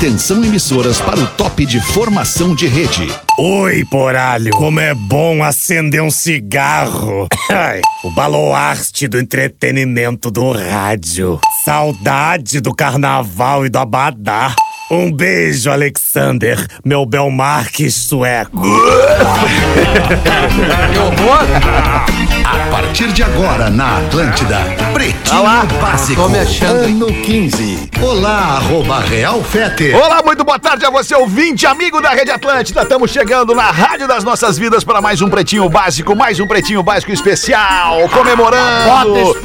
Atenção emissoras para o top de formação de rede. Oi, poralho, como é bom acender um cigarro. O baluarte do entretenimento do rádio. Saudade do carnaval e do abadá. Um beijo, Alexander, meu Belmarque sueco. A partir de agora, na Atlântida, Pretinho Básico, ano 15. Olá, @RealFetter. Olá, muito boa tarde a você, ouvinte, amigo da Rede Atlântida. Estamos chegando na Rádio das Nossas Vidas para mais um Pretinho Básico especial, comemorando os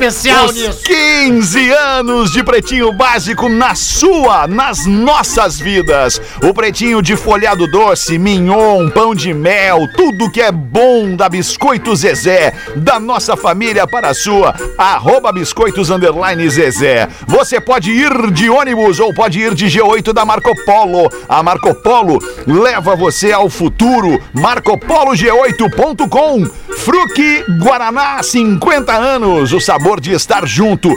15 anos de Pretinho Básico nas nossas vidas. O pretinho de folhado doce, mignon, pão de mel, tudo que é bom da Biscoito Zezé, da nossa família para a sua, @biscoitos_Zezé. Você pode ir de ônibus ou pode ir de G8 da Marcopolo. A Marcopolo leva você ao futuro. Marcopolog8.com. Fruque Guaraná, 50 anos, o sabor de estar junto.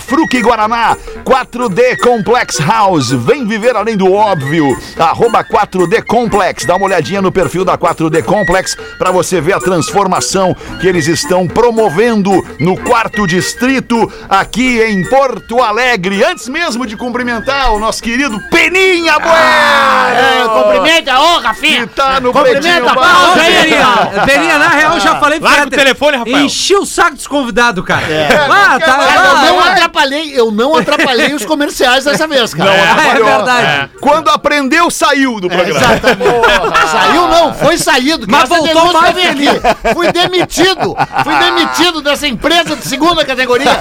@Fruque Guaraná. 4D Complex House, vem viver além do óbvio, @4D Complex, dá uma olhadinha no perfil da 4D Complex pra você ver a transformação que eles estão promovendo no 4º distrito aqui em Porto Alegre. Antes mesmo de cumprimentar o nosso querido Peninha Bueno! Cumprimenta, Rafinha! Que tá no cumprimenta a pausa aí, Peninha, na real, já falei pra larga o telefone, Rafael. Enchi o saco dos convidados, cara. Eu não atrapalhei os comerciais dessa vez, cara. É verdade. Quando aprendeu, saiu do programa. Exatamente. Saiu não, foi saído. Mas voltou mais ali. Fui demitido dessa empresa de segunda categoria.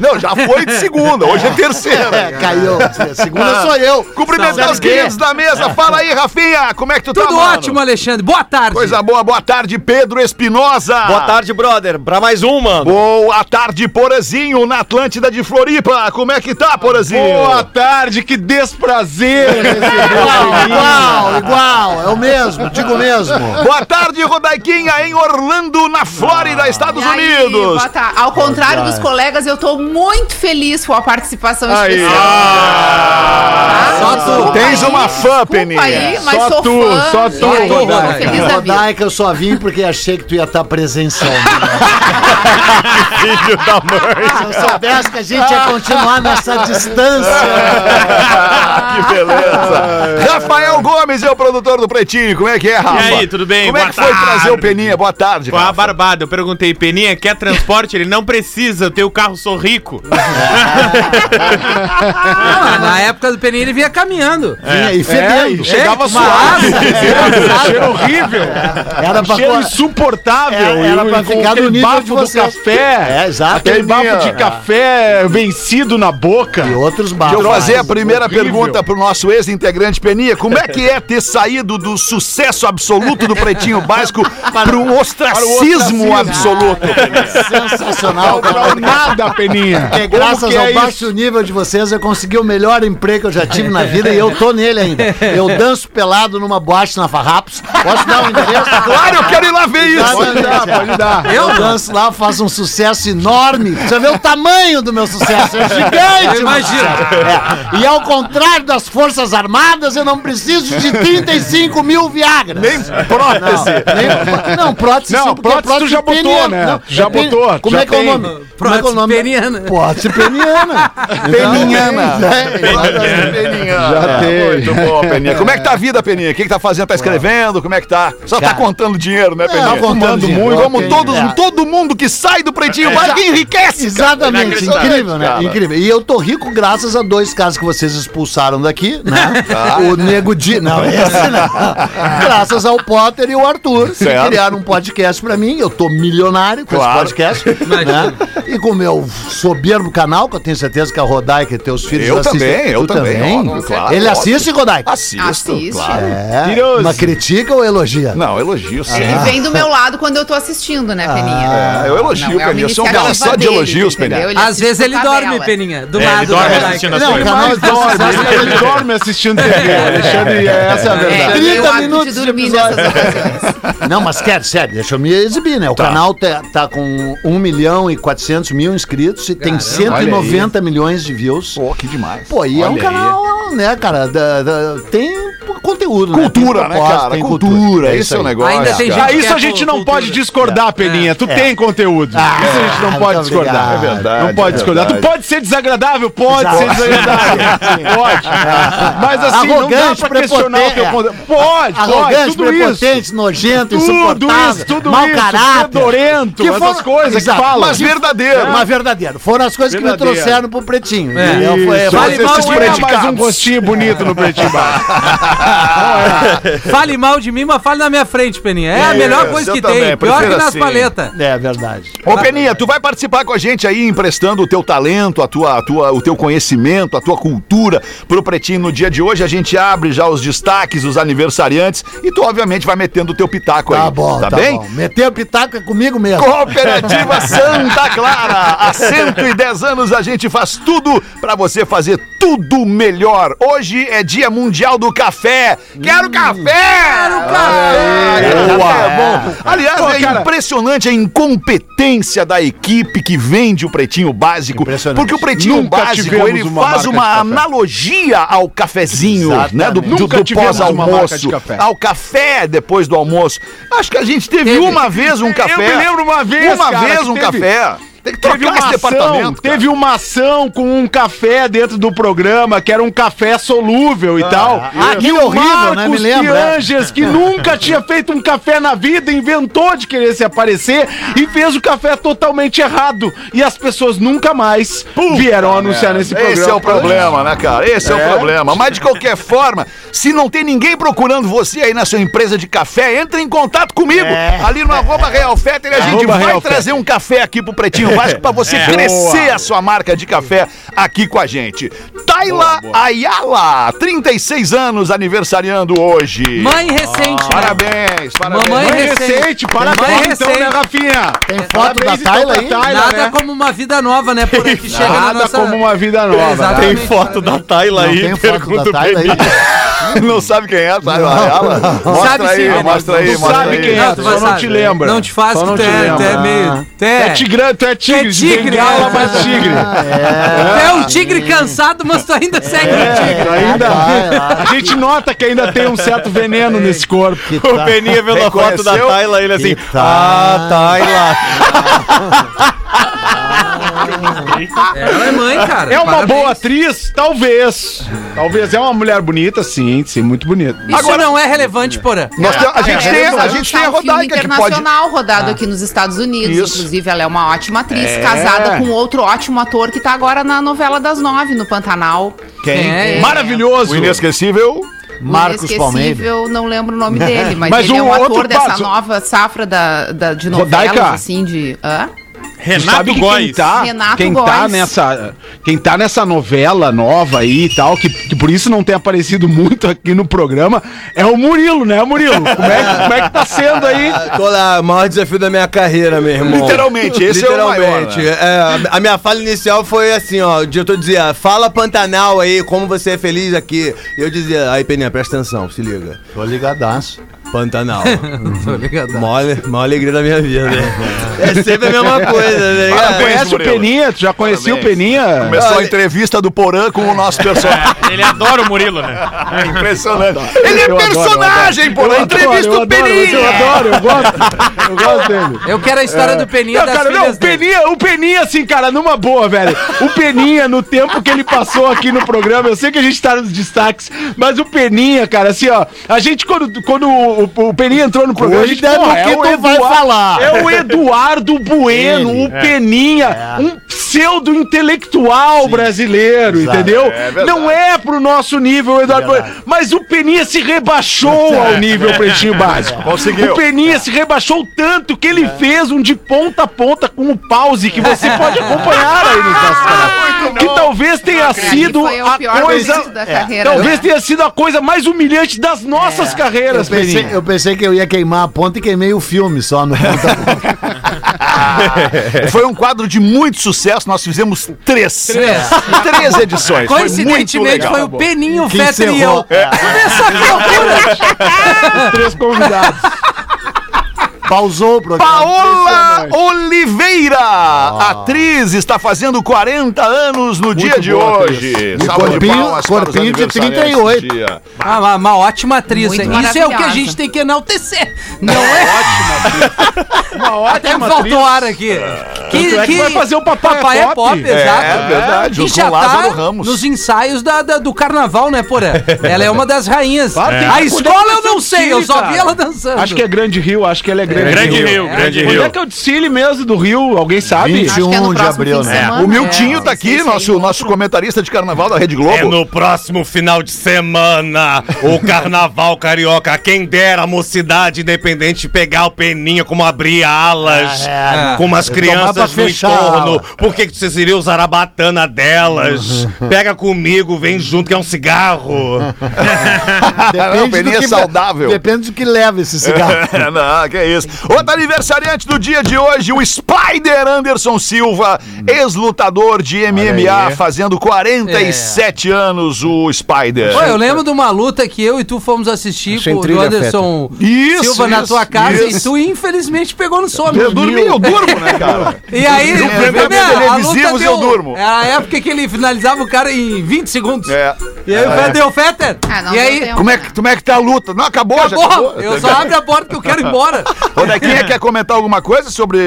Não, já foi de segunda, hoje é terceira. Caiu. Segunda sou eu. Cumprimentar os queridos da mesa. Fala aí, Rafinha, como é que tu tá, mano? Tudo ótimo, Alexandre. Boa tarde. Coisa boa. Boa tarde, Pedro Espinosa. Boa tarde, brother. Pra mais uma. Boa tarde, Porazinho, na Atlântida de Floripa. Como é que tá, Porazinho? Boa tarde, que desprazer receber o Igual, é o mesmo, digo mesmo. Boa tarde, Rodaiquinha, em Orlando, na Flórida, Estados Unidos. Ao contrário dos colegas, eu tô muito feliz com a participação especial. Só tu. Tens uma fã, Peninha. Só tu. Aí, Rodaica, eu só vim porque achei que tu ia estar presencial. Filho da mãe. Se eu soubesse que a gente ia continuar nessa distância. Que beleza. Rafael Gomes é o produtor do Pretinho. Como é que é, Rafa? E aí, tudo bem? Como é que foi trazer o Peninha? Boa tarde, Rafa. Foi uma barbada. Eu perguntei, Peninha, quer transporte? Ele não precisa, eu tenho o carro, sou rico. Na época do Peninha ele vinha caminhando. E fedendo. Chegava suave. Cheiro horrível. Cheiro insuportável. Era pra ficar no nível de vocês. Café. Exato. Aquele bafo de café vencido na boca. E outros bafos. Deixa eu fazer a primeira pergunta pro nosso ex-integrante Peninha. Como é que é ter saído do sucesso absoluto do Pretinho Básico pro ostracismo absoluto? Sensacional. Não nada, Peninha. Porque graças ao baixo nível de vocês eu consegui o melhor emprego que eu já tive na vida e eu tô nele ainda. Eu danço pelado numa boate na Farrapos. Posso dar um endereço? Claro, eu quero ir lá ver isso. Pode dar. Eu danço lá, faço um sucesso enorme. Você vê o tamanho do meu sucesso. É gigante, imagina. E ao contrário das Forças Armadas, eu não preciso de 35 mil Viagras. Nem prótese. Não, prótese tu já botou, peniana, né? Não, já botou. Como é que é o nome? Prótese peniana. Prótese peniana. Peniana. Já tem. Muito bom, Peninha. Como é que tá a vida, Peninha? O que tá fazendo? Tá escrevendo? Como é que tá? Só tá contando dinheiro, né, Peninha? Tá contando muito. Como todo mundo que sai do Pretinho Básico enriquece. Exatamente. Incrível, né? Incrível. E eu tô rico graças a dois casos que vocês expulsaram daqui, né? O Nego Di... Não, esse não. Graças ao Potter e o Arthur, que criaram um podcast pra mim. Eu tô milionário com esse podcast, né? E com o meu soberbo canal, que eu tenho certeza que a Rodaica e teus filhos assistem. Eu também. Claro, ele assiste, Rodaica? Assisto, claro. Mas critica ou elogia? Não, elogio sim. Ele vem do meu lado quando eu tô assistindo, né, Peninha? Eu elogio, Peninha. Eu sou um cara só de elogios, Peninha. Às vezes ele dorme, Peninha. Do lado. Ele dorme assistindo a TV. Ele dorme assistindo a TV. Alexandre, essa é a verdade. 30 minutos de dormir nessas ocasiões. Não, mas sério, deixa eu me exibir, né? O canal tá com 1.400.000 inscritos e tem 190 milhões de views. Pô, que demais. Pô, e é um canal né, cara? Tem conteúdo, cultura, né? Tem proposta, né, cara? Tem cultura, esse é o negócio. Ainda tem gente isso a gente não pode discordar, Peninha. Tu tem conteúdo. Isso a gente não pode discordar. É verdade. Não pode discordar. Tu pode ser desagradável? Pode ser desagradável. Pode. Mas assim, não dá pra questionar o teu conteúdo. Pode, arrogante, prepotente, nojento, insuportável, mau caráter, fedorento, essas coisas que falam. Mas verdadeiro. Mas verdadeiro. Foram as coisas que me trouxeram pro Pretinho. Vale mal de mais um gostinho bonito no Pretinho Básico. Fale mal de mim, mas fale na minha frente, Peninha. É a melhor coisa que tem, também, pior que nas assim. Paletas. É verdade. Ô, Peninha, tu vai participar com a gente aí, emprestando o teu talento, o teu conhecimento, a tua cultura pro Pretinho no dia de hoje. A gente abre já os destaques, os aniversariantes e tu, obviamente, vai metendo o teu pitaco aí. Tá bom, tá bem? Bom. Meter o pitaco é comigo mesmo. Cooperativa Santa Clara. Há 110 anos a gente faz tudo pra você fazer tudo melhor. Hoje é Dia Mundial do Café. Quero café! Quero café! Boa! Aliás, é impressionante a incompetência da equipe que vende o Pretinho Básico, porque o Pretinho Básico, ele faz uma analogia ao cafezinho, né, do pós-almoço, ao café depois do almoço. Acho que a gente teve uma vez um café. Eu me lembro uma vez um café. Tem que trocar esse departamento, cara. Teve uma ação com um café dentro do programa, que era um café solúvel e tal. Que horrível, né? Me lembro. Anjos, que nunca tinha feito um café na vida, inventou de querer se aparecer e fez o café totalmente errado. E as pessoas nunca mais vieram anunciar nesse programa. Esse é o problema, né, cara? Esse é o problema. Mas, de qualquer forma, se não tem ninguém procurando você aí na sua empresa de café, entre em contato comigo. Ali no @RealFetter a gente vai trazer um café aqui pro Pretinho Básico pra você crescer a sua marca de café aqui com a gente. Tayla Ayala, 36 anos, aniversariando hoje. Mãe recente. Parabéns, parabéns. Mãe recente, parabéns então, né, Rafinha? Tem foto da Tayla aí? Nada como uma vida nova, né? Por aqui chega na nossa... Nada como uma vida nova. Tem foto da Tayla aí? Tem foto da Tayla aí? Não sabe quem é, Tayla Ayala? Mostra aí, mostra aí. Não sabe quem é, tu não te lembra. Não te faz que tu é meio... É tigrão, tu é tigre, tigre. É um tigre cansado, mas tu ainda segue o tigre. Ainda. A gente nota que ainda tem um certo veneno nesse corpo. O Peninha vê a foto da Tayla, ele assim, Tayla. Ela é mãe, cara. É uma boa atriz, talvez. Talvez é uma mulher bonita, sim, muito bonita. Isso agora, não é relevante, Porã. A gente tem a Rodaica que pode... internacional rodado aqui nos Estados Unidos. Isso. Inclusive, ela é uma ótima atriz, casada com outro ótimo ator que tá agora na novela das 9, no Pantanal. Quem? Maravilhoso. O inesquecível... Marcos Palmeira. Eu não lembro o nome dele, mas ele é um ator dessa nova safra de novelas, Rodaica. Assim, de... Renato Góes. Quem tá nessa novela nova aí e tal, que por isso não tem aparecido muito aqui no programa, é o Murilo, né, Murilo? Como é que tá sendo aí? O maior desafio da minha carreira, meu irmão. Literalmente, esse é o maior, né? A minha fala inicial foi assim, ó, o diretor dizia, fala Pantanal aí, como você é feliz aqui. E eu dizia, aí Peninha, presta atenção, se liga. Tô ligadaço. Pantanal. Mó alegria da minha vida, né? É sempre a mesma coisa, né? Conhece o Peninha? Tu já conhecia o Peninha? Começou a entrevista do Porã com o nosso personagem. Ele adora o Murilo, né? É impressionante. Ele é personagem, Porã. Entrevista do Peninha. Eu adoro, eu gosto dele. Eu quero a história do Peninha das filhas dele. O Peninha, assim, cara, numa boa, velho. O Peninha, no tempo que ele passou aqui no programa, eu sei que a gente tá nos destaques, mas o Peninha, cara, assim, ó, a gente quando o Peninha entrou no programa. Hoje vai falar. É o Eduardo Bueno, Peninha, um pseudo-intelectual brasileiro, entendeu? Não é pro nosso nível, Eduardo Bueno, mas o Peninha se rebaixou ao nível Pretinho Básico. Conseguiu. O Peninha se rebaixou tanto que ele fez um de ponta a ponta com um pause que você pode acompanhar aí nos nossos canais. Que talvez tenha sido a coisa... Talvez tenha sido a coisa mais humilhante das nossas carreiras, Peninha. Eu pensei que eu ia queimar a ponta e queimei o filme só no Foi um quadro de muito sucesso, nós fizemos três edições. Coincidentemente foi o Peninho, o Fetter e eu. Olha só que loucura! Três convidados. Pausou o programa. Paola Oliveira, atriz, está fazendo 40 anos no dia de hoje. Corpinho de 38. Uma ótima atriz. Isso é o que a gente tem que enaltecer. Não é? Uma ótima atriz. Até me faltou ar aqui. Que vai fazer o Papai é Pop, exato. É verdade, junto com o Lázaro Ramos. Nos ensaios do carnaval, né, Porã? Ela é uma das rainhas. A escola eu não sei, eu só vi ela dançando. Acho que é Grande Rio, acho que ela é Grande Rio. Onde é que é o desfile mesmo do Rio? Alguém sabe? 21 é de abril, né? O Miltinho tá aqui, nosso comentarista de carnaval da Rede Globo. É no próximo final de semana, o carnaval carioca. Quem dera a mocidade independente pegar o peninha, como abrir alas, como as crianças no entorno. Por que vocês iriam usar a batana delas? Pega comigo, vem junto, que é um cigarro. O peninha é saudável. Depende do que leva esse cigarro. Não, que é isso. Outro aniversariante do dia de hoje, o Spider Anderson Silva, ex-lutador de MMA, fazendo 47 anos, o Spider. Pô, eu lembro de uma luta que eu e tu fomos assistir com o Anderson Silva na tua casa e tu infelizmente pegou no sono. Eu durmo, né, cara? E aí, eu durmo. Era a época que ele finalizava o cara em 20 segundos. É. E aí o Fetter. E aí, como é que tá a luta? Não, acabou. Eu só abro a porta que eu quero ir embora. Rodequinha, quer comentar alguma coisa sobre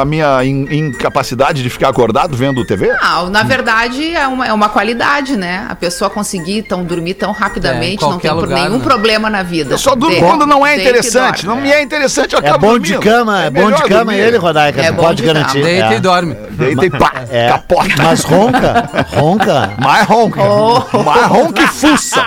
a minha incapacidade de ficar acordado vendo TV? Ah, na verdade é uma qualidade, né? A pessoa conseguir dormir tão rapidamente, não tem nenhum problema na vida. Eu só durmo quando não é interessante. Não me é interessante, eu acabo dormindo. É bom de cama ele, Rodaica, é pode garantir. Deita e dorme. Deita e pá, capota. Mas ronca. Mais ronca e fuça.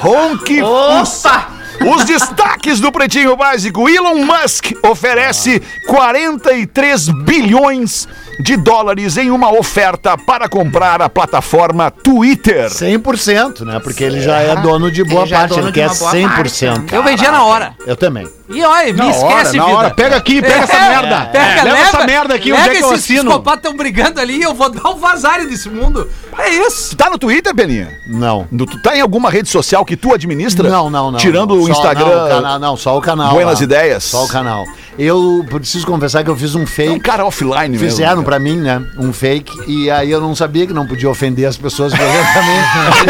Ronca e fuça. Os destaques do Pretinho Básico. Elon Musk oferece 43 bilhões de dólares em uma oferta para comprar a plataforma Twitter. 100%, né? Porque ele já é dono de boa parte, ele quer 100%. Eu vendia na hora. Eu também. E olha, me esquece, vida. Pega aqui, pega essa merda. Leva essa merda aqui, onde é que eu assino? Esses psicopatas estão brigando ali e eu vou dar um vazar desse mundo. É isso. Tá no Twitter, Belinha? Não. Tu tá em alguma rede social que tu administra? Não. Tirando o Instagram? Não, só o canal. Buenas Ideias? Só o canal. Eu preciso confessar que eu fiz um fake. É um cara offline mesmo. Fizeram pra mim, né? Um fake. E aí eu não sabia que não podia ofender as pessoas violentamente.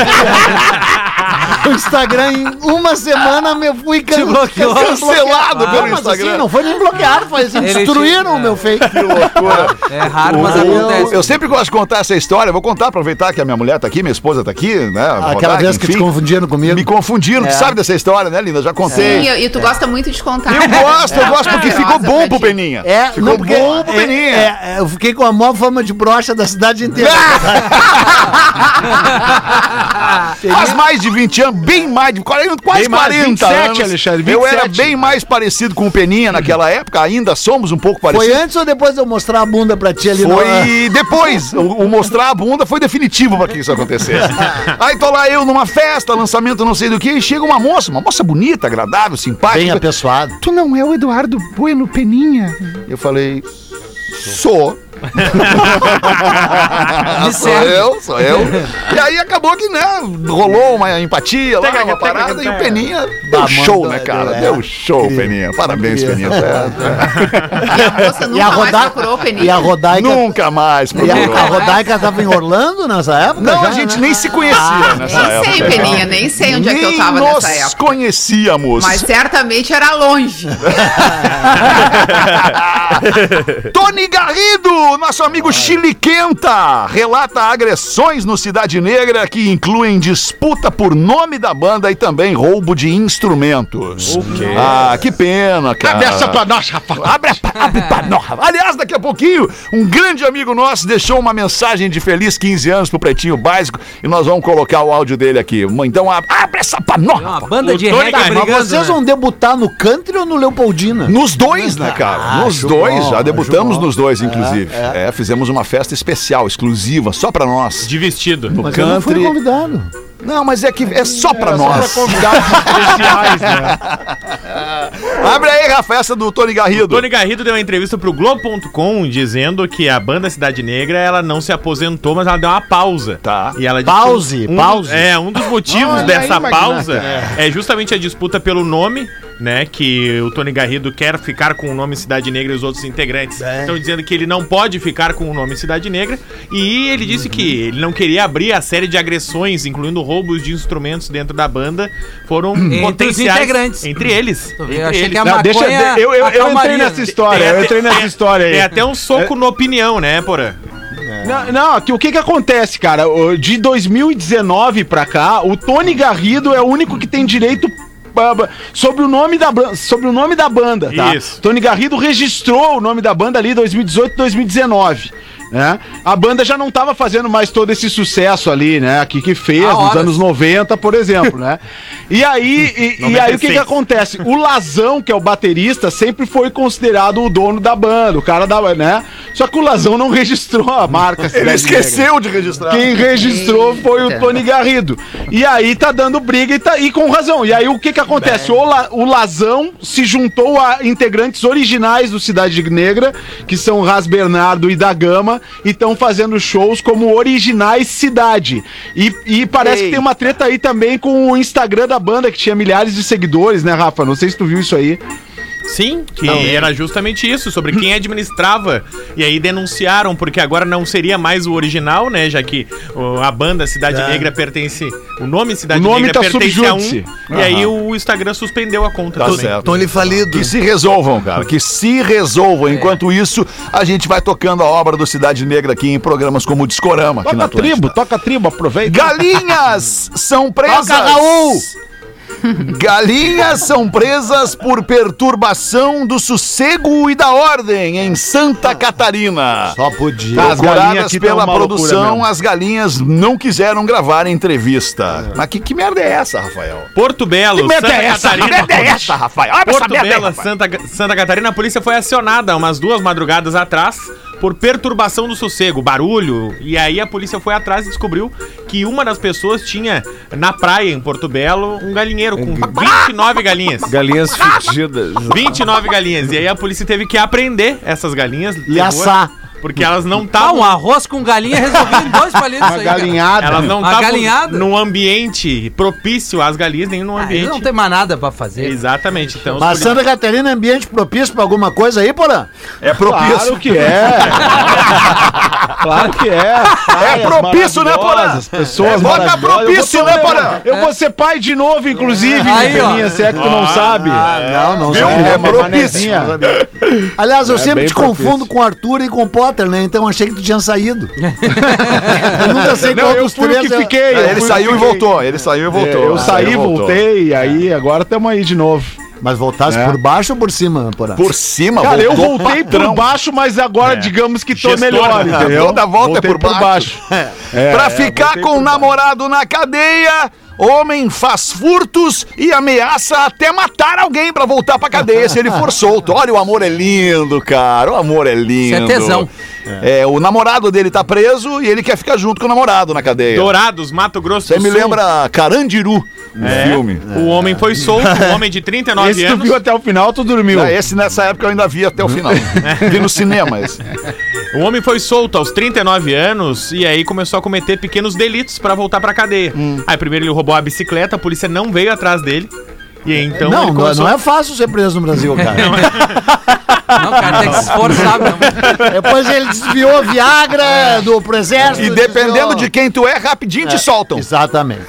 O Instagram, em uma semana, eu fui cancelado pelo Instagram. Assim, não foi nem bloqueado, foi assim, destruíram o meu fake. Que loucura. É raro, mas acontece. Eu sempre gosto de contar essa história, eu vou contar, aproveitar que a minha mulher tá aqui, minha esposa tá aqui, né? Aquela vez que te confundiram comigo. Me confundiram, tu sabe dessa história, né, linda? Já contei. Sim, e tu gosta muito de contar. Eu gosto porque ficou bom pro Peninha. Ficou bom pro Peninha. Eu fiquei com a maior fama de broxa da cidade inteira. Faz mais de 20 anos, bem mais, quase 40 anos. Alexandre, 27. Eu era bem mais parecido com o Peninha naquela época, ainda somos um pouco parecidos. Foi antes ou depois de eu mostrar a bunda pra ti ali? Foi depois, o mostrar a bunda foi definitivo pra que isso acontecesse. Aí tô lá eu numa festa, lançamento não sei do que, e chega uma moça bonita, agradável, simpática. Bem apessoada. Tu não é o Eduardo Bueno Peninha? Eu falei, sou. Sou eu. E aí acabou que, né, rolou uma empatia lá, uma parada, e o Peninha deu show, né, cara? Deu show, Peninha. Parabéns, Peninha. E a Rodaica procurou o Peninha. Nunca mais procurou. E a Rodaica tava em Orlando nessa época? Não, a gente nem se conhecia nessa época. Nem sei, Peninha, nem sei onde é que eu tava nessa época. Nós conhecíamos. Mas certamente era longe. Tony Garrido, o nosso amigo Chiliquenta, relata agressões no Cidade Negra que incluem disputa por nome da banda e também roubo de instrumentos. Okay. Ah, que pena, cara. Abre essa pra nós, rapaz. Abre pra nós. Aliás, daqui a pouquinho, um grande amigo nosso deixou uma mensagem de feliz 15 anos pro Pretinho Básico e nós vamos colocar o áudio dele aqui. Então, abre essa pra nós. Uma banda de reggae brigando. Mas vocês vão debutar no country ou no Leopoldina? Nos dois, né, cara? Nos dois. Já debutamos nos dois, inclusive. Fizemos uma festa especial, exclusiva, só pra nós. De vestido. No country. Eu não fui convidado. Não, mas é que é só pra nós. Só pra convidados especiais, né? Abre aí a festa do Tony Garrido. O Tony Garrido deu uma entrevista pro Globo.com dizendo que a banda Cidade Negra, ela não se aposentou, mas ela deu uma pausa. Tá. E ela pause. Um dos motivos dessa pausa é justamente a disputa pelo nome né, que o Tony Garrido quer ficar com o nome Cidade Negra e os outros integrantes estão dizendo que ele não pode ficar com o nome Cidade Negra, e ele disse que ele não queria abrir a série de agressões, incluindo roubos de instrumentos dentro da banda, foram potenciais integrantes. Entre eles. Eu entrei nessa história, aí. Tem até um soco na opinião, né, Porã? Não, o que acontece, cara? De 2019 pra cá, o Tony Garrido é o único que tem direito sobre o nome da banda, tá? Isso. Tony Garrido registrou o nome da banda ali em 2018, 2019. Né? A banda já não estava fazendo mais todo esse sucesso ali, né? Que fez nos anos 90, por exemplo, né? E aí o que acontece? O Lazão, que é o baterista, sempre foi considerado o dono da banda, o cara da, né? Só que o Lazão não registrou a marca. Ele esqueceu de registrar. Quem registrou foi o Tony Garrido. E aí tá dando briga e com razão. E aí o que acontece? O Lazão se juntou a integrantes originais do Cidade Negra, que são o Ras Bernardo e da Gama, e estão fazendo shows como originais Cidade. E parece que tem uma treta aí também com o Instagram da banda, que tinha milhares de seguidores, né, Rafa? Não sei se tu viu isso aí. Sim, que era justamente isso, sobre quem administrava, e aí denunciaram, porque agora não seria mais o original, né, já que a banda Cidade Negra pertence, o nome Cidade Negra tá pertence subjúdice. A e aí o Instagram suspendeu a conta também. Estão lhe falido. Que se resolvam, cara, que se resolvam. Enquanto isso, a gente vai tocando a obra do Cidade Negra aqui em programas como o Discorama. Toca aqui na Tribo, aproveita. Galinhas são presas. Toca, Raul! Galinhas são presas por perturbação do sossego e da ordem em Santa Catarina. Só podia. Procuradas pela produção, as galinhas não quiseram gravar a entrevista. Mas que merda é essa, Rafael? Porto Belo, que merda Santa é essa? Catarina. Que merda é essa, Rafael? Olha Porto essa Belo, aí, Santa Catarina, a polícia foi acionada umas 2 madrugadas atrás por perturbação do sossego, barulho. E aí a polícia foi atrás e descobriu que uma das pessoas tinha, na praia em Porto Belo, um galinheiro com 29 galinhas. Galinhas fedidas. 29 galinhas. E aí a polícia teve que apreender essas galinhas. E assar. Porque elas não estavam... um arroz com galinha resolvido em 2 palitos. Uma galinhada. Elas não estavam num ambiente propício às galinhas, nem num ambiente... não tem mais nada pra fazer. Exatamente. Então, mas Santa Catarina é ambiente propício pra alguma coisa aí, Porã? É propício. Claro que é. Claro que é. Ai, é propício, né, Porã? Pessoas bota propício, né, Porã? Eu vou ser pai de novo, inclusive, Rafinha, se é que tu não sabe. Não sabe. É propício. Aliás, eu sempre te confundo com o Arthur e com o Potter, né? Então achei que tu tinha saído. Eu nunca sei qual dos três que fiquei. Ele saiu e voltou. Eu saí, voltei, e aí agora estamos aí de novo. Mas voltasse por baixo ou por cima? Por cima, cara, eu voltei por baixo, mas agora digamos que tô melhor, entendeu? Toda volta é por baixo. Pra ficar com o namorado na cadeia, homem faz furtos e ameaça até matar alguém pra voltar pra cadeia se ele for solto. Olha, o amor é lindo, cara. O amor é lindo. Isso é tesão. O namorado dele tá preso e ele quer ficar junto com o namorado na cadeia. Dourados, Mato Grosso do Sul. Você me lembra Carandiru, no filme. O homem foi solto, um homem de 39 anos. Esse tu viu até o final, tu dormiu. Esse nessa época eu ainda vi até o final. Vi no cinema esse. O homem foi solto aos 39 anos e aí começou a cometer pequenos delitos pra voltar pra cadeia. Aí primeiro ele roubou a bicicleta, a polícia não veio atrás dele. E aí, então não, começou... não é fácil ser preso no Brasil, cara. Não, cara, tem que se esforçar, meu irmão. Depois ele desviou Viagra pro exército. E dependendo de quem tu é, rapidinho te soltam. Exatamente.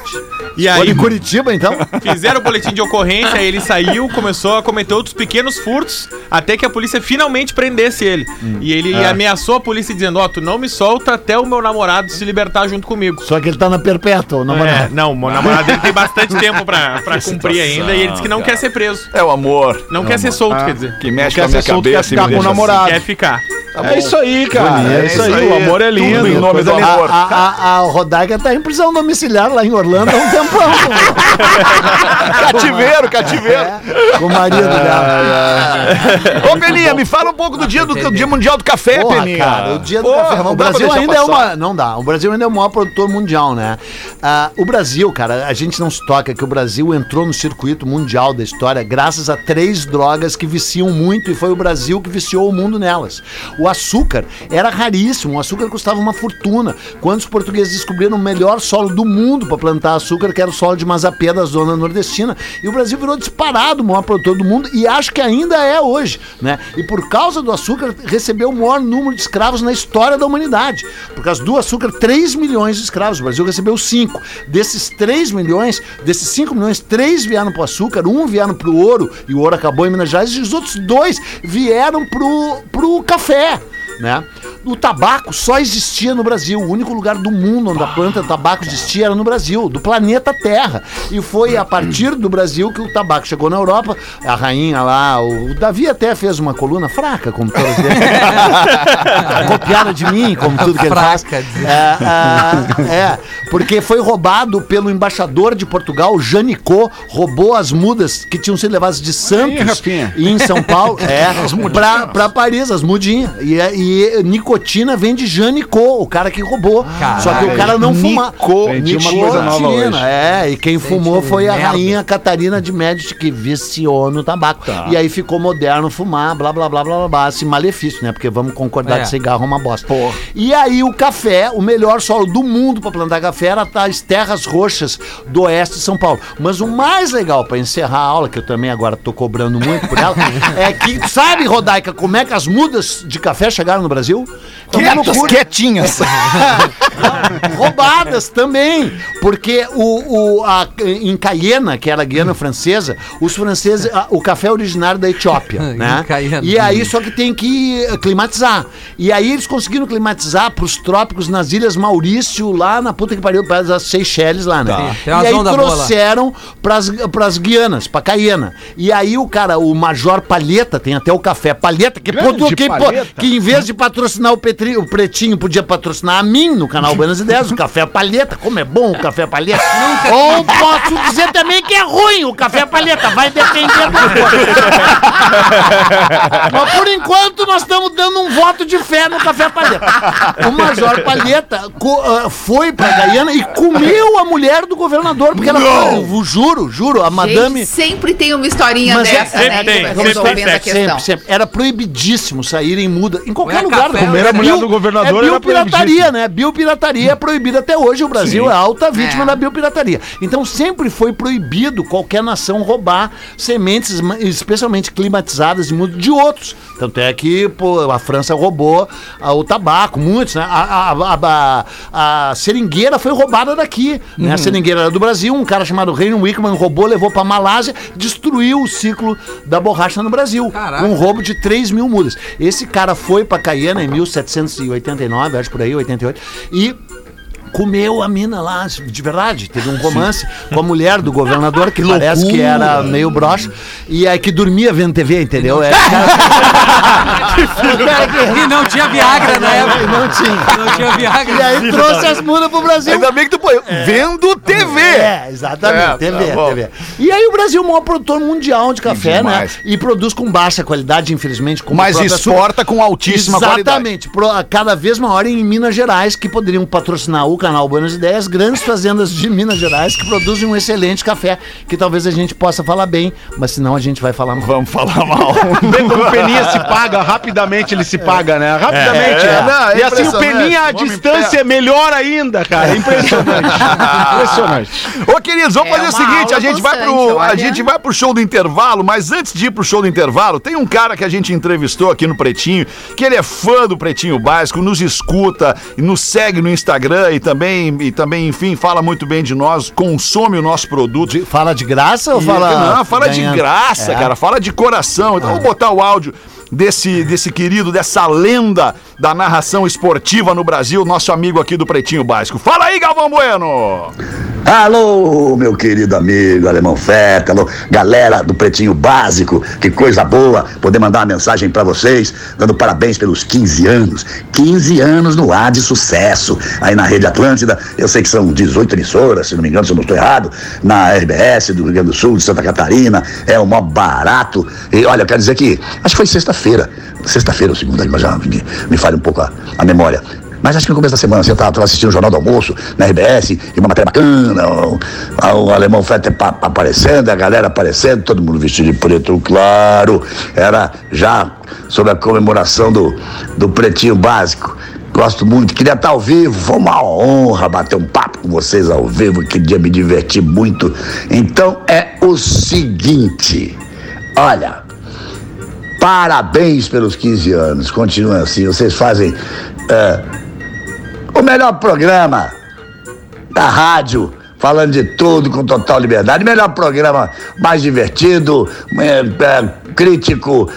E aí, em Curitiba, então? Fizeram o boletim de ocorrência, aí ele saiu, começou a cometer outros pequenos furtos, até que a polícia finalmente prendesse ele. E ele ameaçou a polícia dizendo, tu não me solta até o meu namorado se libertar junto comigo. Só que ele tá na perpétua, o namorado. Não, o namorado dele tem bastante tempo pra cumprir ainda, e ele disse que não quer ser preso. É o amor. Não quer ser solto, quer dizer. Que mexe com a minha cabeça e me deixa assim. Quer ficar. Tá isso aí, cara. É isso aí. O amor é lindo. Tudo em nome do amor. A Rodaica tá em prisão domiciliar lá em Orlando há um tempão. Cativeiro. Com o marido dela. Ô, Peninha, me fala um pouco do dia Mundial do Café, Peninha. Cara, o dia do café. O Brasil ainda é uma... Não dá. O Brasil ainda é o maior produtor mundial, né? O Brasil, cara, a gente não se toca que o Brasil entrou no circuito mundial da história graças a 3 drogas que viciam muito e foi o Brasil que viciou o mundo nelas. O o açúcar era raríssimo, o açúcar custava uma fortuna. Quando os portugueses descobriram o melhor solo do mundo para plantar açúcar, que era o solo de Mazapé da zona nordestina, e o Brasil virou disparado o maior produtor do mundo, e acho que ainda é hoje, né? E por causa do açúcar recebeu o maior número de escravos na história da humanidade. Por causa do açúcar, 3 milhões de escravos, o Brasil recebeu 5. Desses 3 milhões, desses 5 milhões, 3 vieram pro açúcar, 1 vieram pro ouro, e o ouro acabou em Minas Gerais, e os outros 2 vieram pro café, né? O tabaco só existia no Brasil. O único lugar do mundo onde a planta do tabaco existia era no Brasil, do planeta Terra. E foi a partir do Brasil que o tabaco chegou na Europa. A rainha lá, o Davi até fez uma coluna fraca, como todos eles. Copiada de mim, como tudo que ele faz. Porque foi roubado pelo embaixador de Portugal, Janicô, roubou as mudas que tinham sido levadas de Santos e em São Paulo pra Paris, as mudinhas. E nicotina vem de Janicô, o cara que roubou. Caralho, só que o cara não fumava. Nicotina, e quem fumou foi a rainha Catarina de Médici, que viciou no tabaco. Tá. E aí ficou moderno fumar, blá, blá, blá, blá, blá, blá, esse malefício, né? Porque vamos concordar que cigarro é uma bosta. Porra. E aí o café, o melhor solo do mundo pra plantar café era as terras roxas do oeste de São Paulo. Mas o mais legal, pra encerrar a aula, que eu também agora tô cobrando muito por ela, é que, sabe, Rodaica, como é que as mudas de café chegaram no Brasil? Quietinhas. Roubadas também, porque em Cayena, que era a Guiana Francesa, os franceses, o café é originário da Etiópia, né? E aí só que tem que climatizar. E aí eles conseguiram climatizar pros trópicos nas Ilhas Maurício, lá na puta que pariu, das Seychelles lá, né? Tá. E aí trouxeram pras Guianas, pra Cayena. E aí o cara, o Major Palheta, tem até o Café Palheta, que em vez de patrocinar o Pretinho, podia patrocinar a mim no canal Buenas Ideias, o Café Palheta. Como é bom o Café Palheta. Ou posso dizer também que é ruim o Café Palheta, vai depender do outro. Mas por enquanto nós estamos dando um voto de fé no Café Palheta. O Major Palheta foi pra Gaiana e comeu a mulher do governador, porque ela, juro, a madame... Gente, sempre tem uma historinha dessa, né? Sempre. Era proibidíssimo sair em muda, em qualquer lugar. Primeira mulher do governador era biopirataria, né? Biopirataria é proibida até hoje. O Brasil é alta vítima da biopirataria. Então sempre foi proibido qualquer nação roubar sementes, especialmente climatizadas, de outros. Tanto é que a França roubou o tabaco, muitos, né? A seringueira foi roubada daqui, né? A seringueira era do Brasil, um cara chamado Raymond Wickman roubou, levou pra Malásia, destruiu o ciclo da borracha no Brasil. Caraca. Um roubo de 3 mil mudas. Esse cara foi pra Cayena em 1789, acho por aí, 88, e comeu a mina lá, de verdade. Teve um romance com a mulher do governador, que parece que era meio broxa, e aí que dormia vendo TV, entendeu? E não tinha Viagra na época. Não tinha Viagra. E aí trouxe as mudas pro Brasil. Ainda bem que tu põe vendo TV. TV. E aí o Brasil é o maior produtor mundial de café, né? E produz com baixa qualidade, infelizmente. Mas exporta com altíssima qualidade. Exatamente. Cada vez maior em Minas Gerais, que poderiam patrocinar o canal Buenas Ideias, grandes fazendas de Minas Gerais que produzem um excelente café, que talvez a gente possa falar bem, mas senão a gente vai falar mal. Vamos falar mal. O Peninha se paga, rapidamente ele se paga, né? Rapidamente. Não, e assim o Peninha à distância é melhor ainda, cara. Impressionante. Ô, queridos, vamos fazer o seguinte, a gente vai pro show do intervalo, mas antes de ir pro show do intervalo, tem um cara que a gente entrevistou aqui no Pretinho, que ele é fã do Pretinho Básico, nos escuta, nos segue no Instagram e também, enfim, fala muito bem de nós, consome o nosso produto. Fala de graça ou fala... Não, fala de graça, cara, fala de coração. Então, vou botar o áudio desse querido, dessa lenda da narração esportiva no Brasil, nosso amigo aqui do Pretinho Básico. Fala aí, Galvão Bueno! Alô, meu querido amigo Alemão Fetter, alô, galera do Pretinho Básico, que coisa boa poder mandar uma mensagem pra vocês, dando parabéns pelos 15 anos. 15 anos no ar de sucesso, aí na Rede Atlântida. Eu sei que são 18 emissoras, se não me engano, se eu não estou errado, na RBS do Rio Grande do Sul, de Santa Catarina, é o maior barato. E olha, eu quero dizer que, acho que foi sexta-feira ou segunda, mas já me falha um pouco a memória. Mas acho que no começo da semana, assim, eu estava assistindo o Jornal do Almoço, na RBS, e uma matéria bacana, o alemão Fetter aparecendo, a galera aparecendo, todo mundo vestido de preto, claro, era já sobre a comemoração do pretinho básico. Gosto muito, queria estar ao vivo, foi uma honra bater um papo com vocês ao vivo, que dia me diverti muito. Então é o seguinte, olha, parabéns pelos 15 anos, continuem assim, vocês fazem... o melhor programa da rádio, falando de tudo com total liberdade, melhor programa, mais divertido, crítico,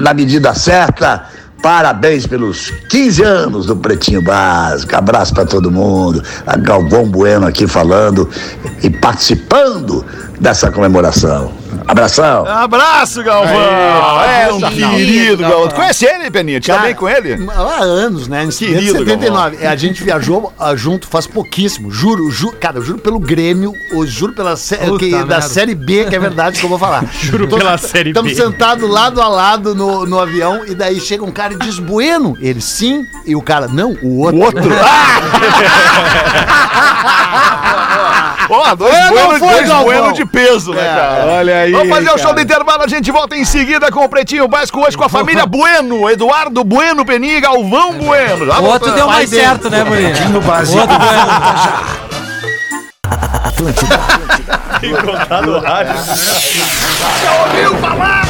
na medida certa. Parabéns pelos 15 anos do Pretinho Básico, abraço para todo mundo. A Galvão Bueno aqui falando e participando dessa comemoração. Abração! Abraço, Galvão! É um querido, Galvão. Tu conhece ele, Peninha? Te dá bem com ele? Há anos, né? Em 79. Galvão. A gente viajou junto faz pouquíssimo. Juro, cara, eu juro pelo Grêmio, eu juro pela da Série B, que é verdade que eu vou falar. Série B. Estamos sentados lado a lado no avião e daí chega um cara e diz, Bueno. Ele, sim. E o cara, não, o outro. O outro? Ó, dois bueno de peso, né, cara? Olha aí. Vamos fazer o show do intervalo, a gente volta em seguida com o Pretinho Básico hoje com a família Bueno, Eduardo Bueno, Peninha e Galvão Bueno. O outro deu mais certo, né, Murilo? Pretinho Básico. O outro Bueno. Atlântida. Encontrar no rádio. Já ouviu falar?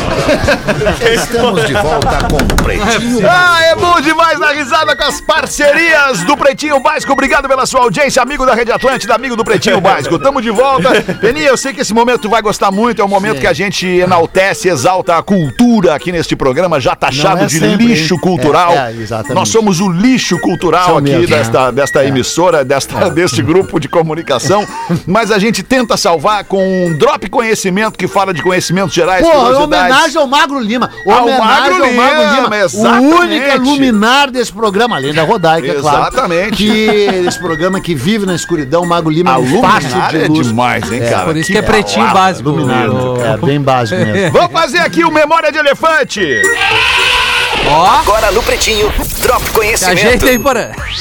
Estamos de volta com o Pretinho. Ah, é bom demais na risada com as parcerias do Pretinho Básico. Obrigado pela sua audiência, amigo da Rede Atlântida, amigo do Pretinho Básico. Tamo de volta. Peninha, eu sei que esse momento tu vai gostar muito. É um momento que a gente enaltece, exalta a cultura aqui neste programa, já taxado de lixo cultural. Exatamente. Nós somos o lixo cultural aqui desta emissora, deste grupo de comunicação. Mas a gente tenta salvar com um drop conhecimento que fala de conhecimentos gerais. Porra, homenagem ao Magro Lima. Homenagem ao Magro Lima. Exatamente. O único luminar desse programa, além da Rodaica, é claro. Exatamente. Que esse programa que vive na escuridão, o Magro Lima é um faixa de luz. É demais, hein, cara? Por isso que é pretinho básico. Luminado, é bem básico mesmo. Vamos fazer aqui o Memória de Elefante. Agora no Pretinho, drop conhecimento.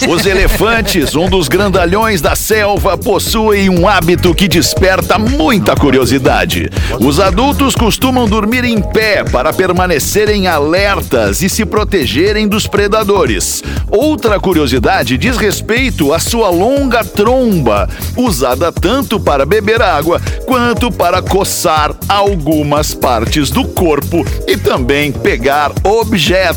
Os elefantes, um dos grandalhões da selva, possuem um hábito que desperta muita curiosidade. Os adultos costumam dormir em pé para permanecerem alertas e se protegerem dos predadores. Outra curiosidade diz respeito à sua longa tromba, usada tanto para beber água quanto para coçar algumas partes do corpo e também pegar objetos.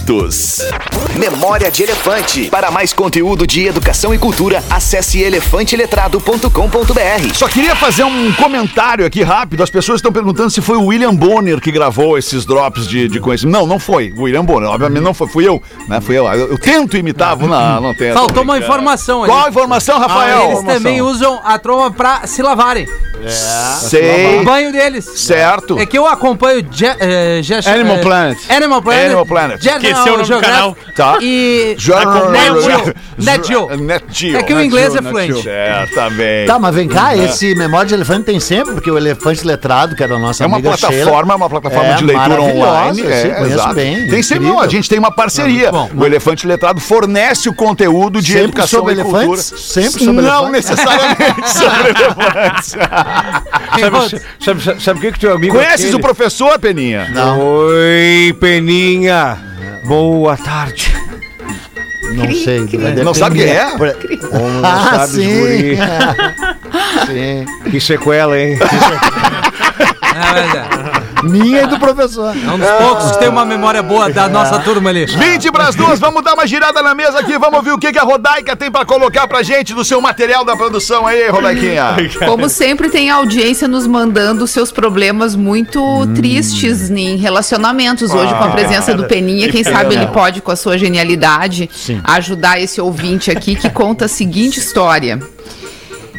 Memória de Elefante. Para mais conteúdo de educação e cultura, acesse elefanteletrado.com.br. Só queria fazer um comentário aqui rápido. As pessoas estão perguntando se foi o William Bonner que gravou esses drops de conhecimento. Não foi o William Bonner, obviamente não foi. Fui eu. Eu tento imitar, não tem. Faltou uma informação aí. Qual informação, Rafael? Eles informação. Também usam a tromba pra se lavarem. Sei. O banho deles. Certo. É que eu acompanho Animal Planet. Animal Planet. Esqueceu no canal. Tá. E... Net Geo. É que o inglês é fluente. É, tá bem. Tá, mas vem cá, esse Memória de Elefante tem sempre, porque o Elefante Letrado, que era a nossa amiga Sheila... É uma plataforma de leitura online. Conheço bem. Tem sempre, a gente tem uma parceria. O Elefante Letrado fornece o conteúdo de educação sobre elefantes. Sempre sobre elefantes. Não necessariamente sobre elefantes. Sabe o que teu amigo... Conheces o professor, Peninha? Não. Oi, Peninha. Boa tarde. Não sei. Não sabe quem é? Ah, sim. Sim. Que sequela, hein? Minha e do professor. É um dos poucos que tem uma memória boa da nossa turma ali. 1:20, vamos dar uma girada na mesa aqui, vamos ver o que a Rodaica tem pra colocar pra gente do seu material da produção aí, Rodaiquinha. Como sempre, tem audiência nos mandando seus problemas muito tristes em relacionamentos hoje, com a presença do Peninha. Quem sabe ele pode, com a sua genialidade, ajudar esse ouvinte aqui que conta a seguinte história.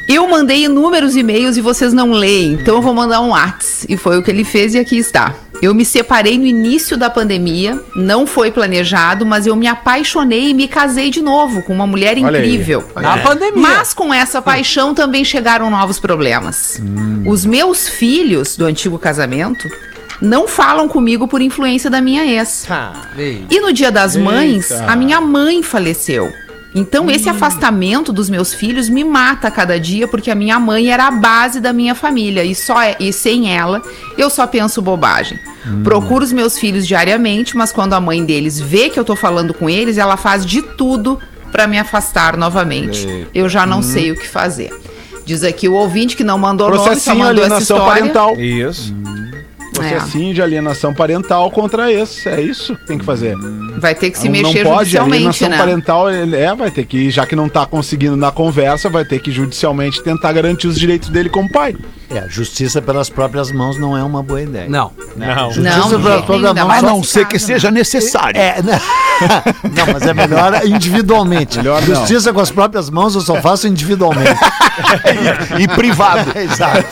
Eu mandei inúmeros e-mails e vocês não leem, então eu vou mandar um WhatsApp. E foi o que ele fez e aqui está. Eu me separei no início da pandemia, não foi planejado, mas eu me apaixonei e me casei de novo com uma mulher incrível. Na pandemia. Mas com essa paixão também chegaram novos problemas. Os meus filhos do antigo casamento não falam comigo por influência da minha ex. E no Dia das Mães, a minha mãe faleceu. Então esse afastamento dos meus filhos me mata a cada dia, porque a minha mãe era a base da minha família e sem ela eu só penso bobagem. Procuro os meus filhos diariamente, mas quando a mãe deles vê que eu tô falando com eles, ela faz de tudo pra me afastar novamente. Eu já não sei o que fazer. Diz aqui o ouvinte que não mandou nome, só mandou essa história. Parental. Isso. Processinho de alienação parental contra esse. É isso que tem que fazer. Vai ter que se mexer judicialmente, né? Alienação parental, vai ter que, já que não tá conseguindo na conversa, vai ter que judicialmente tentar garantir os direitos dele como pai. Justiça pelas próprias mãos não é uma boa ideia. Não. Justiça pelas próprias mãos, a não ser que seja necessário. Não, mas é melhor individualmente. Justiça com as próprias mãos eu só faço individualmente. E privado. Exato.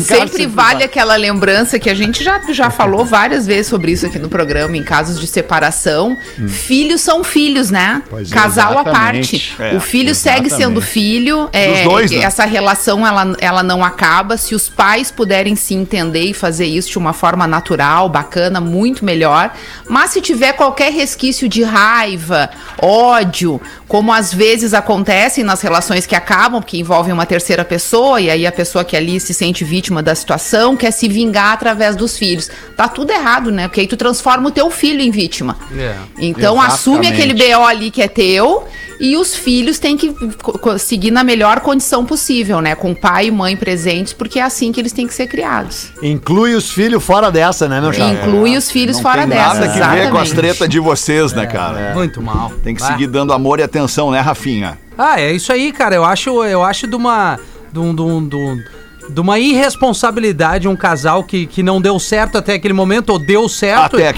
Sempre vale aquela lembrança que a gente já falou várias vezes sobre isso aqui no programa, em casos de separação. Filhos são filhos, né? Pois casal à parte. O filho segue sendo filho. Dos dois, né? Essa relação, ela não acaba. Se os pais puderem se entender e fazer isso de uma forma natural, bacana, muito melhor. Mas se tiver qualquer resquício de raiva, ódio, como às vezes acontecem nas relações que acabam, que envolvem uma terceira pessoa, e aí a pessoa que ali se sente vítima da situação quer se vingar através dos filhos. Tá tudo errado, né? Porque aí tu transforma o teu filho em vítima. Então assume aquele BO ali que é teu, e os filhos têm que seguir na melhor condição possível, né? Com pai e mãe presentes, porque é assim que eles têm que ser criados. Inclui os filhos fora dessa, né, meu chapa? Inclui os filhos fora dessa, exatamente. Nada que ver com as tretas de vocês, né, cara? Muito mal. Tem que seguir dando amor e atenção, né, Rafinha? É isso aí, cara. Eu acho de uma irresponsabilidade um casal que não deu certo até aquele momento, ou deu certo até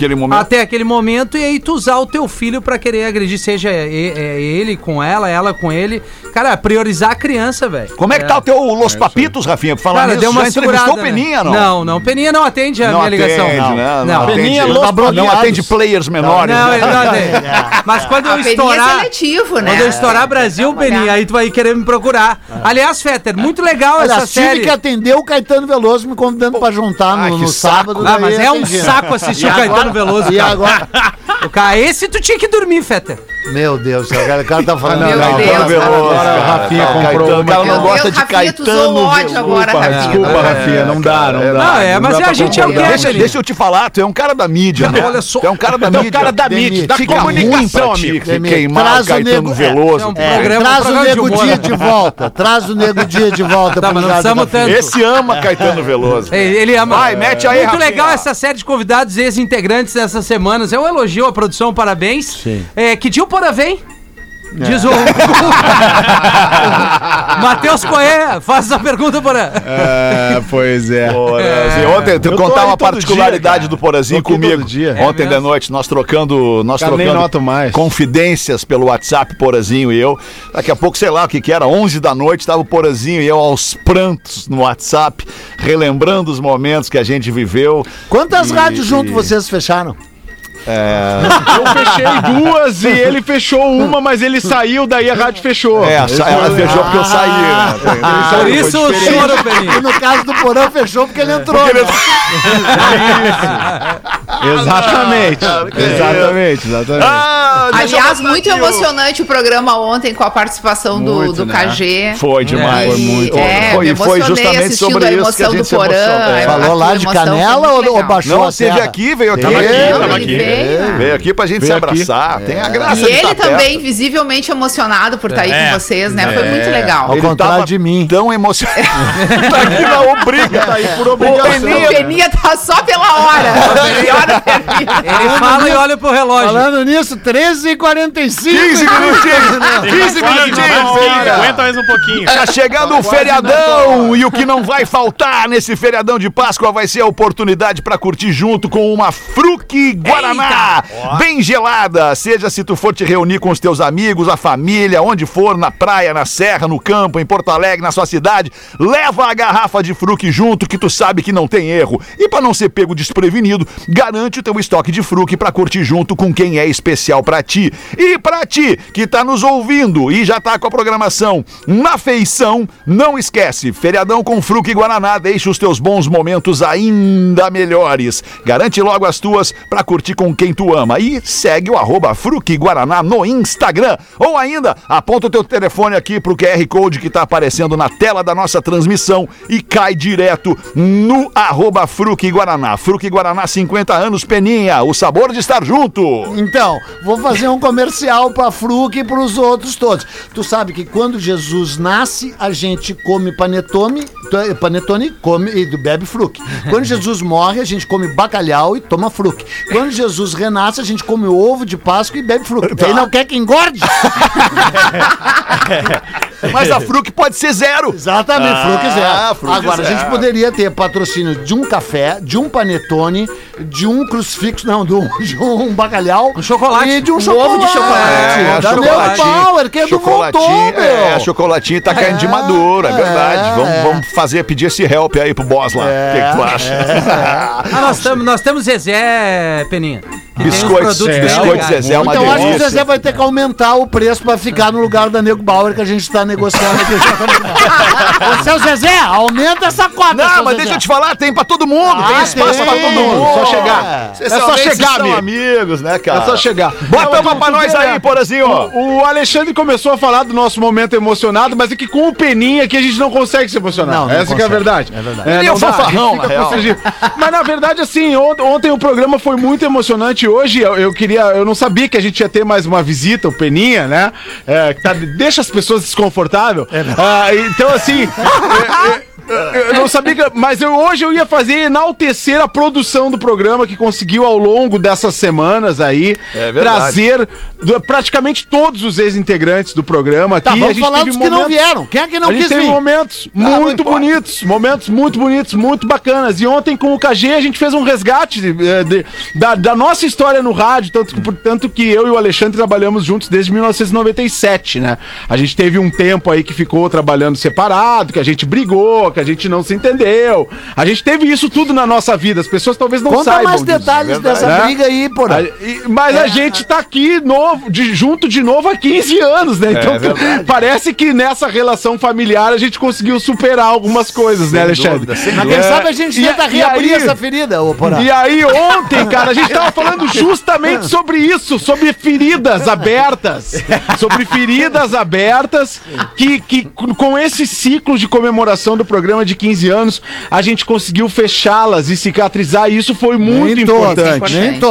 aquele momento, e aí tu usar o teu filho pra querer agredir, seja ele com ela, ela com ele. Cara, priorizar a criança, velho. Como é que tá o teu Los Papitos, Rafinha? Pra falar nisso, já entrevistou, né? Peninha, não? Não, Peninha não atende a minha ligação. Não. Peninha não atende players menores. Não, ele não atende. Mas quando eu estourar... Peninha é seletivo, né? Quando eu estourar Brasil, Peninha, aí tu vai querer me procurar. Aliás, Fetter, muito legal essa série que atendeu o Caetano Veloso me convidando pra jantar no sábado. Mas é um saco assistir o Caetano Veloso. E agora? Esse tu tinha que dormir, Fetter. Meu Deus, o cara tá falando. Caetano Veloso, cara. Rafinha comprou. O cara não gosta de Caetano Veloso. Desculpa, Rafinha, não dá. Mas a gente é o que? Deixa eu te falar, tu é um cara da mídia, né? Olha só. Tu é um cara da mídia. Da comunicação, amigo. Queimar o Caetano Veloso. Traz o Nego Dia de volta. Tá, mas não precisamos tanto. Esse ama Caetano Veloso. Ele ama. Vai, mete aí, Rafinha. Muito legal essa série de convidados e ex-integrantes dessas semanas. É um elogio à produção, parabéns. Sim. Que dia o Porã vem? Diz o Matheus Coé, faz essa pergunta, Porã. Pois é. Porazinho. Ontem, tu contar uma particularidade do Porazinho comigo. Ontem de noite, nós trocando confidências pelo WhatsApp, Porazinho e eu. Daqui a pouco, sei lá o que era, 11 da noite, estava o Porazinho e eu aos prantos no WhatsApp, relembrando os momentos que a gente viveu. Quantas rádios junto vocês fecharam? Eu fechei duas e ele fechou uma, mas ele saiu, daí a rádio fechou. Ela fechou porque eu saí. Por isso o choro, Peninha. E no caso do Porão, fechou porque ele entrou. Porque ele... Isso. Exatamente. Aliás, muito emocionante o programa ontem com a participação do KG. Foi demais. Foi muito. Foi justamente sobre isso que a gente se emocionou. Falou lá de Canela ou baixou? Não, esteve aqui, veio aqui. Veio aqui pra gente se abraçar. Tem a graça. E ele também, visivelmente emocionado por estar aí com vocês, né? Foi muito legal. Ao contrário de mim. Tão emocionado. Tá aqui na obriga. Tá aí por obrigação. O Peninha tá só pela hora. Ele fala e olha pro relógio. Falando nisso, 13h45. 15 minutinhos. Aguenta mais um pouquinho. Tá chegando o feriadão. E o que não vai faltar nesse feriadão de Páscoa vai ser a oportunidade pra curtir junto com uma Fruque Guaraná, bem gelada, seja se tu for te reunir com os teus amigos, a família, onde for, na praia, na serra, no campo, em Porto Alegre, na sua cidade, leva a garrafa de Fruque junto, que tu sabe que não tem erro. E pra não ser pego desprevenido, garante garante o teu estoque de Fruque pra curtir junto com quem é especial pra ti. E pra ti, que tá nos ouvindo e já tá com a programação na feição, não esquece, feriadão com Fruque Guaraná, deixa os teus bons momentos ainda melhores. Garante logo as tuas pra curtir com quem tu ama. E segue o @FruqueGuaraná no Instagram. Ou ainda, aponta o teu telefone aqui pro QR Code que tá aparecendo na tela da nossa transmissão e cai direto no @FruqueGuaraná. Fruque Guaraná, 50 anos, Peninha, o sabor de estar junto. Então, vou fazer um comercial pra Fruque e pros outros todos. Tu sabe que quando Jesus nasce, a gente come panetone, come e bebe Fruque. Quando Jesus morre, a gente come bacalhau e toma Fruque. Quando Jesus renasce, a gente come ovo de Páscoa e bebe Fruque. Daí não quer que engorde? Mas a Fruque pode ser zero. Exatamente, Fruque zero. Agora, zero. A gente poderia ter patrocínio de um café, de um panetone, de um crucifixo, não, de um bacalhau. Um chocolate. E de um ovo de chocolate. Meu power, que é do voltou, meu. É, chocolatinho tá caindo de maduro, é verdade. Vamos pedir esse help aí pro boss lá. O que tu acha? Nós temos Zezé, Peninha. Biscoito Zezé é uma delícia. Então acho que o Zezé vai ter que aumentar o preço pra ficar no lugar da Nego Bauer que a gente tá negociando aqui. Seu Zezé, aumenta essa cota. Não, mas Zezé, deixa eu te falar, tem pra todo mundo, tem espaço pra todo mundo. Só chegar. É só chegar, amigo. Amigos, né, cara? É só chegar. Bota uma pra nós aí, Porazinho. O Alexandre começou a falar do nosso momento emocionado, mas é que com o Peninha aqui a gente não consegue se emocionar. Não, essa que é a verdade. É verdade. É, e o fanfarrão, na real. Mas na verdade, assim, ontem o programa foi muito emocionante. Hoje eu não sabia que a gente ia ter mais uma visita, o Peninha, né? É, tá, deixa as pessoas desconfortáveis. É então, assim. Eu não sabia, mas hoje eu ia fazer enaltecer a produção do programa que conseguiu ao longo dessas semanas aí trazer praticamente todos os ex-integrantes do programa. Tá, aqui. Vamos falar dos que não vieram. Quem é que não quis vir? A gente teve momentos muito bonitos, muito bacanas. E ontem com o KG a gente fez um resgate da nossa história no rádio, tanto que eu e o Alexandre trabalhamos juntos desde 1997, né? A gente teve um tempo aí que ficou trabalhando separado, que a gente brigou, que a gente não se entendeu. A gente teve isso tudo na nossa vida. As pessoas talvez não saibam. Conta mais detalhes dessa briga aí, porra. Mas a gente tá aqui junto de novo há 15 anos, né? Então parece que nessa relação familiar a gente conseguiu superar algumas coisas, né, Alexandre? Mas quem sabe a gente tenta reabrir essa ferida, ô porra. E aí ontem, cara, a gente tava falando justamente sobre isso, sobre feridas abertas. Sobre feridas abertas que com esse ciclo de comemoração do programa de 15 anos, a gente conseguiu fechá-las e cicatrizar, e isso foi muito importante.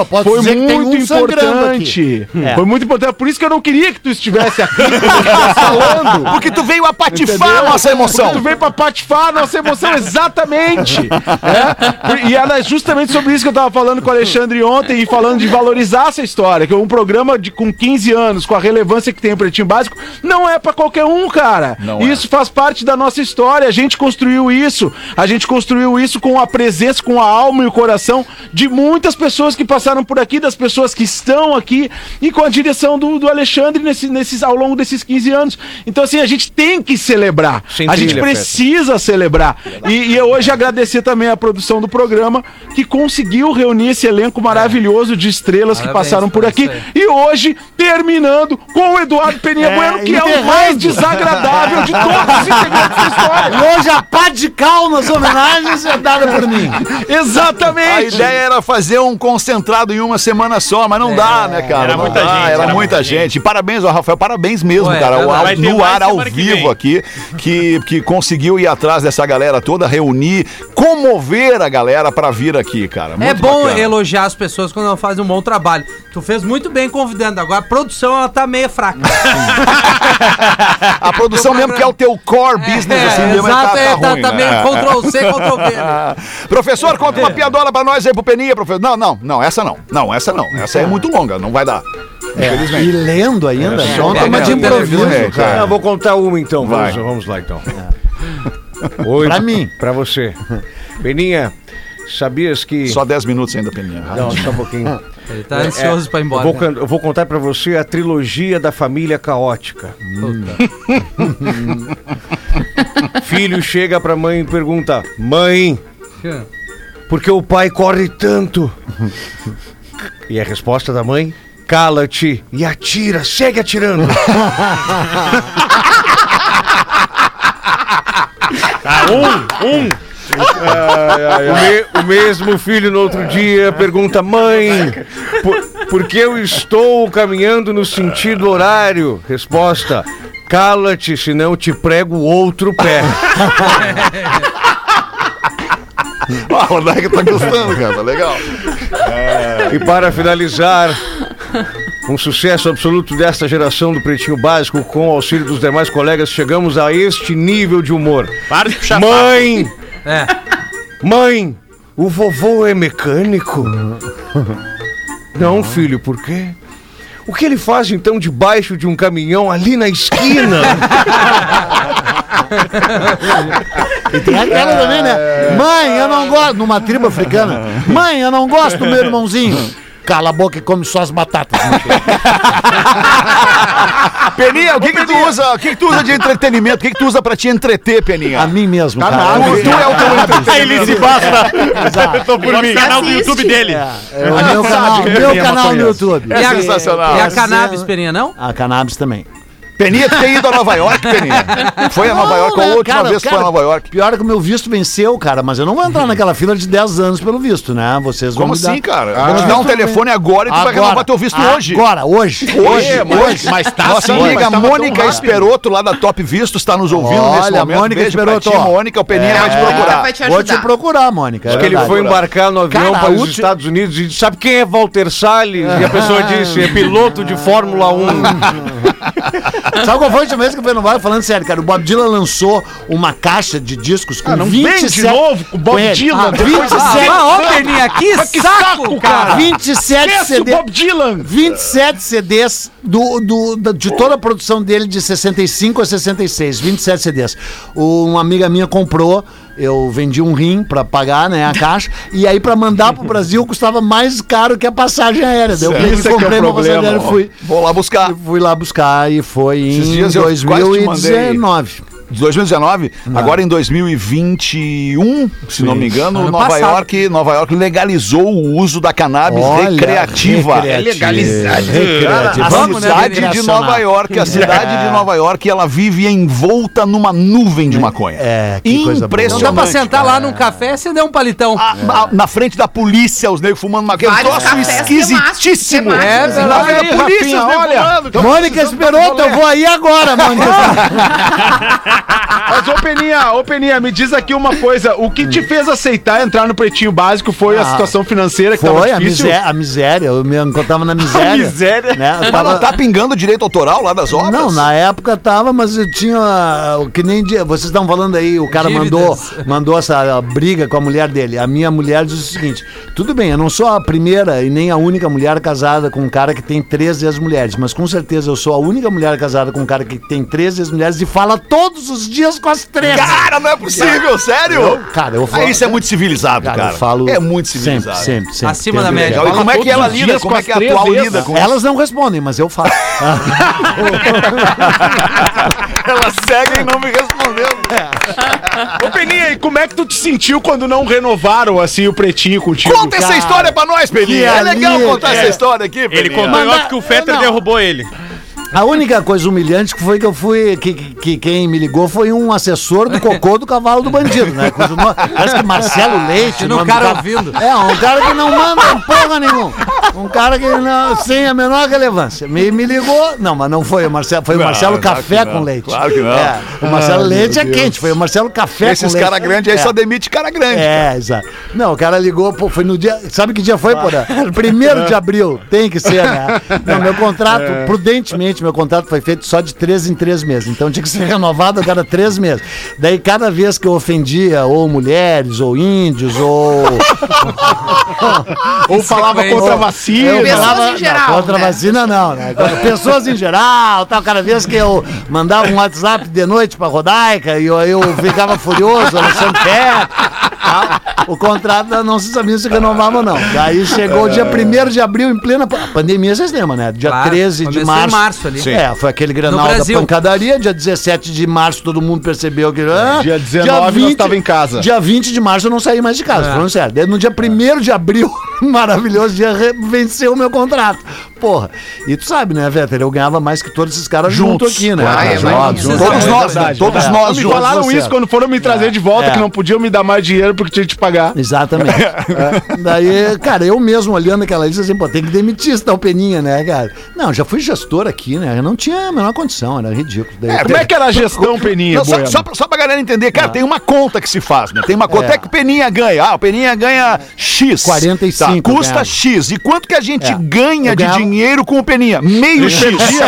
Foi muito importante. Foi muito importante. Por isso que eu não queria que tu estivesse aqui falando. Porque tu veio a patifar a nossa emoção. Porque tu veio pra patifar a nossa emoção, exatamente. E era justamente sobre isso que eu tava falando com o Alexandre ontem e falando de valorizar essa história, que um programa com 15 anos, com a relevância que tem o Pretinho Básico, não é pra qualquer um, cara. Isso faz parte da nossa história. A gente construiu isso. A gente construiu isso com a presença, com a alma e o coração de muitas pessoas que passaram por aqui, das pessoas que estão aqui e com a direção do Alexandre ao longo desses 15 anos. Então, assim, a gente tem que celebrar. A gente precisa celebrar. E hoje agradecer também a produção do programa que conseguiu reunir esse elenco maravilhoso de estrelas que passaram por aqui. E hoje, terminando com o Eduardo Peninha Bueno, que é o mais desagradável de todos os integrantes da história. Hoje a pá de cal nas homenagens é dada por mim. Exatamente. A ideia era fazer um concentrado em uma semana só, mas não dá, né, cara? Era muita gente. Era muita gente. Parabéns ao Rafael, parabéns mesmo, cara. No ar, ao vivo aqui, que conseguiu ir atrás dessa galera toda, reunir, comover a galera pra vir aqui, cara. Muito bom elogiar as pessoas quando elas fazem um bom trabalho. Tu fez muito bem convidando. Agora a produção, ela tá meio fraca. A produção mesmo que é o teu core business, assim mesmo. Tá meio Ctrl-C, Ctrl-V. Professor, conta uma piadola pra nós aí pro Peninha, professor. Não, essa não. Não, essa não. Essa é muito longa, não vai dar. Infelizmente. E lendo ainda? Só uma de improviso. Eu vou contar uma então. Vamos lá então. Oi, pra mim. Pra você. Peninha, sabias que... Só 10 minutos ainda, Peninha. Não, só um pouquinho. Ele tá ansioso pra ir embora. Eu vou contar pra você a trilogia da família caótica. Filho chega pra mãe e pergunta: mãe, porque o pai corre tanto. E a resposta da mãe? Cala-te e atira, segue atirando. O mesmo filho no outro dia pergunta: mãe, por que eu estou caminhando no sentido horário? Resposta: cala-te, senão te prego outro pé. Ah, a Rodaica tá gostando, cara, tá legal. E para finalizar, um sucesso absoluto desta geração do Pretinho Básico, com o auxílio dos demais colegas, chegamos a este nível de humor. Para de puxar. Mãe! É. Mãe, o vovô é mecânico? Não, filho, por quê? O que ele faz então debaixo de um caminhão ali na esquina? E tem a cara também, né? Mãe, eu não gosto. Numa tribo africana. Mãe, eu não gosto do meu irmãozinho. Cala a boca e come só as batatas. Peninha, o que tu usa de entretenimento? O que tu usa pra te entreter, Peninha? A mim mesmo, tá, cara. Tu é o teu entretenimento. Ele se basta. Eu tô por mim. O canal do YouTube dele. É o meu canal, no YouTube. É sensacional. E a cannabis, Peninha, não? A cannabis também. Peninha, tu tem ido a Nova York, Peninha? Foi a Nova York, a última vez que foi a Nova York. Pior é que o meu visto venceu, cara, mas eu não vou entrar naquela fila de 10 anos pelo visto, né? Vocês vão me dar... Como assim, cara? Vamos dar um telefone agora e tu vai renovar teu visto hoje. Agora, hoje. Mas tá. Nossa amiga Mônica Esperoto, lá da Top Vistos, está nos ouvindo nesse momento. Olha, Mônica Esperoto. Mônica, o Peninha vai te procurar. Vou te procurar, Mônica. Acho que ele foi embarcar no avião para os Estados Unidos e sabe quem é Walter Salles? E a pessoa disse, é piloto de Fórmula 1. Sabe qual foi a última vez que eu fui no bar? Falando sério, cara, o Bob Dylan lançou uma caixa de discos com 27... de novo com o Bob Dylan? 27... Ah, ó, Peninha, aqui, que saco, cara! 27 CDs... Bob Dylan! 27 CDs de toda a produção dele de 65 a 66, 27 CDs. Uma amiga minha comprou... Eu vendi um rim pra pagar, né, a caixa. E aí pra mandar pro Brasil custava mais caro que a passagem aérea. Daí eu comprei uma passagem aérea e fui. Vou lá buscar. Fui lá buscar e foi em 2019. De 2019, não. Agora em 2021, se não me engano, Nova York legalizou o uso da cannabis recreativa. Legalizada. A cidade de Nova York, ela vive envolta numa nuvem de maconha. É, que impressionante. Coisa boa. Não dá pra sentar lá num café e você der um palitão. Na frente da polícia, os negros fumando maconha. É um troço esquisitíssimo. Na frente da polícia, os negros. Mônica Esperoto, eu vou aí agora, Mônica. Mas, ô Peninha, me diz aqui uma coisa. O que te fez aceitar entrar no Pretinho Básico foi a situação financeira que foi, tava difícil? Foi, a miséria. Eu me encontrava na miséria. A miséria? Né? Eu tava... Não tá pingando direito autoral lá das obras? Não, na época tava, mas eu tinha... Que nem... Vocês estavam falando aí, o cara mandou essa briga com a mulher dele. A minha mulher diz o seguinte: tudo bem, eu não sou a primeira e nem a única mulher casada com um cara que tem 13 ex-mulheres, mas com certeza eu sou a única mulher casada com um cara que tem 13 ex-mulheres e fala todos os dias com as 13. Cara, não é possível, sério? Eu falo... Isso é muito civilizado, cara. Eu falo é muito civilizado. Sempre. Acima da média. E como é que ela lida? Como é que a atual lida com isso? Elas não respondem, mas eu falo. Elas seguem não me respondendo. Ô, Peninha, e como é que tu te sentiu quando não renovaram, assim, o Pretinho contigo? Conta essa história pra nós, Peninha. É legal contar essa história aqui, Peninha. Ele contou melhor que o Fetter derrubou ele. A única coisa humilhante foi que eu fui... Que quem me ligou foi um assessor do cocô do cavalo do bandido, né? Parece que Marcelo Leite... Não, cara ouvindo. É, um cara que não manda porra nenhuma. Um cara que não, sem a menor relevância. Me ligou... Não, mas não foi o Marcelo. Foi o Marcelo Café com Leite. Claro que não. É, o Marcelo Leite é quente. Foi o Marcelo Café com Leite. Esses cara grande aí só demite cara grande. É, exato. Não, o cara ligou... Pô, foi no dia... Sabe que dia foi, Porã? 1º de abril. Tem que ser, né? Não, meu contrato, prudentemente... Meu contrato foi feito só de 3 em 3 meses. Então tinha que ser renovado a cada 3 meses. Daí cada vez que eu ofendia ou mulheres, ou índios, ou falava contra a vacina. Contra a vacina não, né? Pessoas em geral, tal. Cada vez que eu mandava um WhatsApp de noite pra Rodaica, e eu ficava furioso, Alexandre, O contrato nós não sabíamos se renovava ou não. Daí chegou o dia 1º de abril, em plena pandemia, vocês lembram, né? Dia claro, 13 de março. Em março ali. Sim. É, foi aquele Grenal da pancadaria. Dia 17 de março todo mundo percebeu que... dia 19 dia 20, nós tava em casa. Dia 20 de março eu não saí mais de casa, falando sério. Daí no dia 1º de abril, maravilhoso dia, venceu o meu contrato. Porra. E tu sabe, né, Fetter? Eu ganhava mais que todos esses caras juntos aqui, né? Ah, é, todos nós juntos. Me falaram isso quando foram me trazer de volta, que não podiam me dar mais dinheiro porque tinha que te pagar. Exatamente. Daí, cara, eu mesmo olhando aquela lista assim, pô, tem que demitir esse tal Peninha, né, cara? Não, já fui gestor aqui, né? Eu não tinha a menor condição, era ridículo. Daí, como é que era a gestão Peninha? Não, bueno. Só pra galera entender, cara, tem uma conta que se faz, né? Tem uma conta que o Peninha ganha. Ah, o Peninha ganha X. 45. Tá, custa X. E quanto que a gente ganha de dinheiro com o Peninha? Meio X.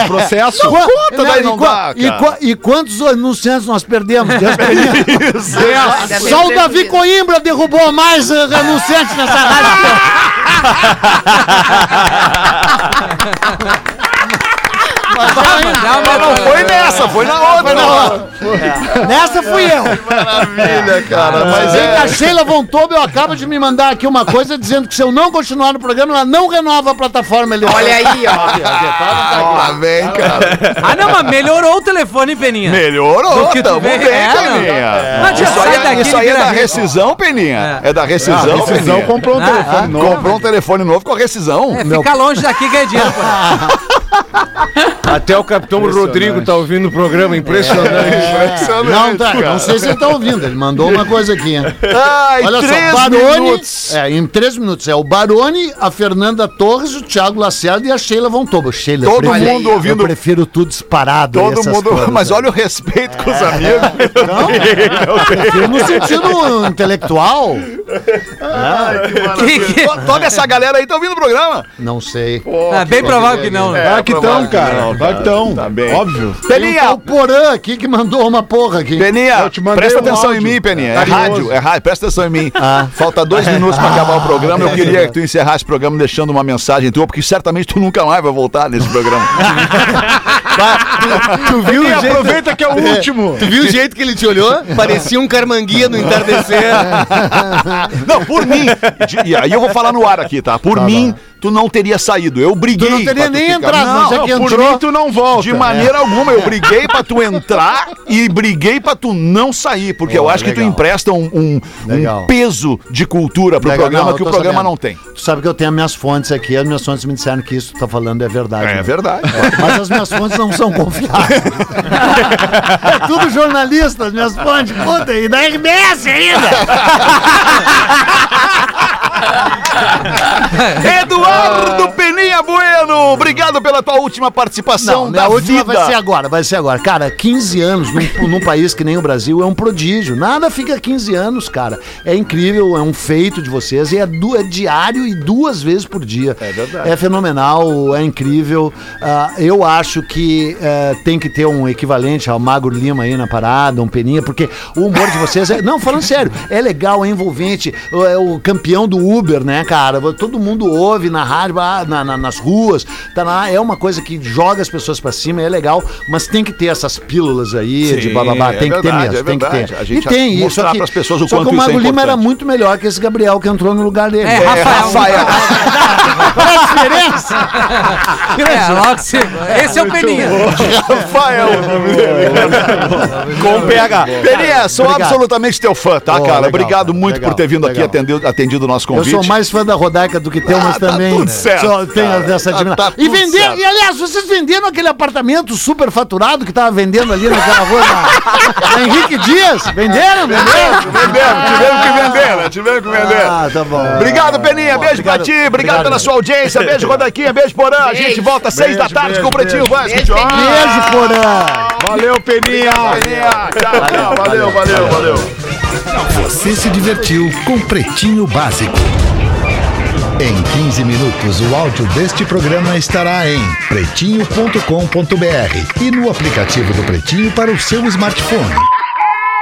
Processo. Não, conta, daí não dá, cara. E quantos anunciantes nós perdemos? Isso. Só o Davi Coimbra derrubou mais anunciantes nessa rádio. Não foi nessa, foi na outra. Nessa fui eu. Maravilha, cara. Mas a Sheila Von Tobel acaba de me mandar aqui uma coisa dizendo que se eu não continuar no programa, ela não renova a plataforma. Olha aí, ó. Lá vem, cara. Ah, não, mas melhorou o telefone, Peninha. Melhorou, tamo bem, Peninha. Isso aí é da rescisão, Peninha. É da rescisão, Peninha. Comprou um telefone novo. Comprou um telefone novo com a rescisão. Fica longe daqui, ganha dinheiro, até o Capitão Rodrigo tá ouvindo o programa, impressionante. Não, tá, não sei se ele tá ouvindo, ele mandou uma coisa aqui. Ai, olha só, Baroni, em 3 minutos, o Baroni, a Fernanda Torres, o Thiago Lacerda e a Sheila Von Tobel. Sheila, todo mundo ouvindo. Eu prefiro tudo disparado. Todo mundo, coisas, mas olha o respeito com os amigos. Não, no sentido intelectual. Ai, que toda essa galera aí tá ouvindo o programa? Não sei. Oh, é bem provável que não, né? Que tão, cara. Vai que tão. Tá bem. Óbvio. Peninha. O Porã aqui que mandou uma porra aqui. Peninha, presta atenção em mim, Peninha. É rádio, é rádio. Presta atenção em mim. Falta 2 minutos pra acabar o programa. Eu queria que tu encerrasse o programa deixando uma mensagem tua, porque certamente tu nunca mais vai voltar nesse programa. Tu viu o jeito... Aproveita que é o último. Tu viu o jeito que ele te olhou? Parecia um carmanguia no entardecer. Não, por mim. E aí eu vou falar no ar aqui, tá? Por mim... Tu não teria saído, eu briguei. Tu não teria nem entrado, não, já que entrou. Por mim tu não volta. De maneira alguma, eu briguei pra tu entrar e briguei pra tu não sair, porque eu acho que tu empresta um peso de cultura pro programa que o programa não tem. Tu sabe que eu tenho as minhas fontes aqui, as minhas fontes me disseram que isso que tu tá falando é verdade. É verdade. Mas as minhas fontes não são confiáveis. É tudo jornalista, as minhas fontes, puta, e da RBS ainda. Eduardo Peninha Bueno, obrigado pela tua última participação. Não, da última vida. Vai ser agora. Cara, 15 anos num país que nem o Brasil é um prodígio. Nada fica 15 anos, cara. É incrível, é um feito de vocês e é diário e 2 vezes por dia. É verdade. É fenomenal, é incrível. Eu acho que tem que ter um equivalente ao Magro Lima aí na parada, um Peninha, porque o humor de vocês é... Não, falando sério, é legal, é envolvente. É o campeão do Uber, né, cara? Todo mundo ouve na rádio, nas ruas, tá lá, é uma coisa que joga as pessoas pra cima, é legal, mas tem que ter essas pílulas aí. Sim, de bababá, tem que ter mesmo, tem que ter. A gente e tem isso aqui, pras pessoas o só quanto que o Magro Lima era muito melhor que esse Gabriel que entrou no lugar dele. Rafael. Qual a diferença? Esse é o Peninha. Rafael. Com o PH. Peninha, sou absolutamente teu fã, tá, cara? Obrigado muito por ter vindo aqui atendido o nosso convite. Eu sou mais fã da Rodaica do que teu, mas também tá tudo certo, só tem essa diminuição. E venderam, e aliás, vocês venderam aquele apartamento super faturado que tava vendendo ali naquela rua da Henrique Dias? Venderam, tiveram que vender. Ah, tá bom. Obrigado, Peninha, beijo pra ti, obrigado pela sua audiência, beijo Rodaquinha, beijo Porã, a gente volta às 6 da tarde com o Pretinho Vasco. Beijo, Porã. Valeu, Peninha. Tchau, valeu. Você se divertiu com Pretinho Básico. Em 15 minutos, o áudio deste programa estará em pretinho.com.br e no aplicativo do Pretinho para o seu smartphone.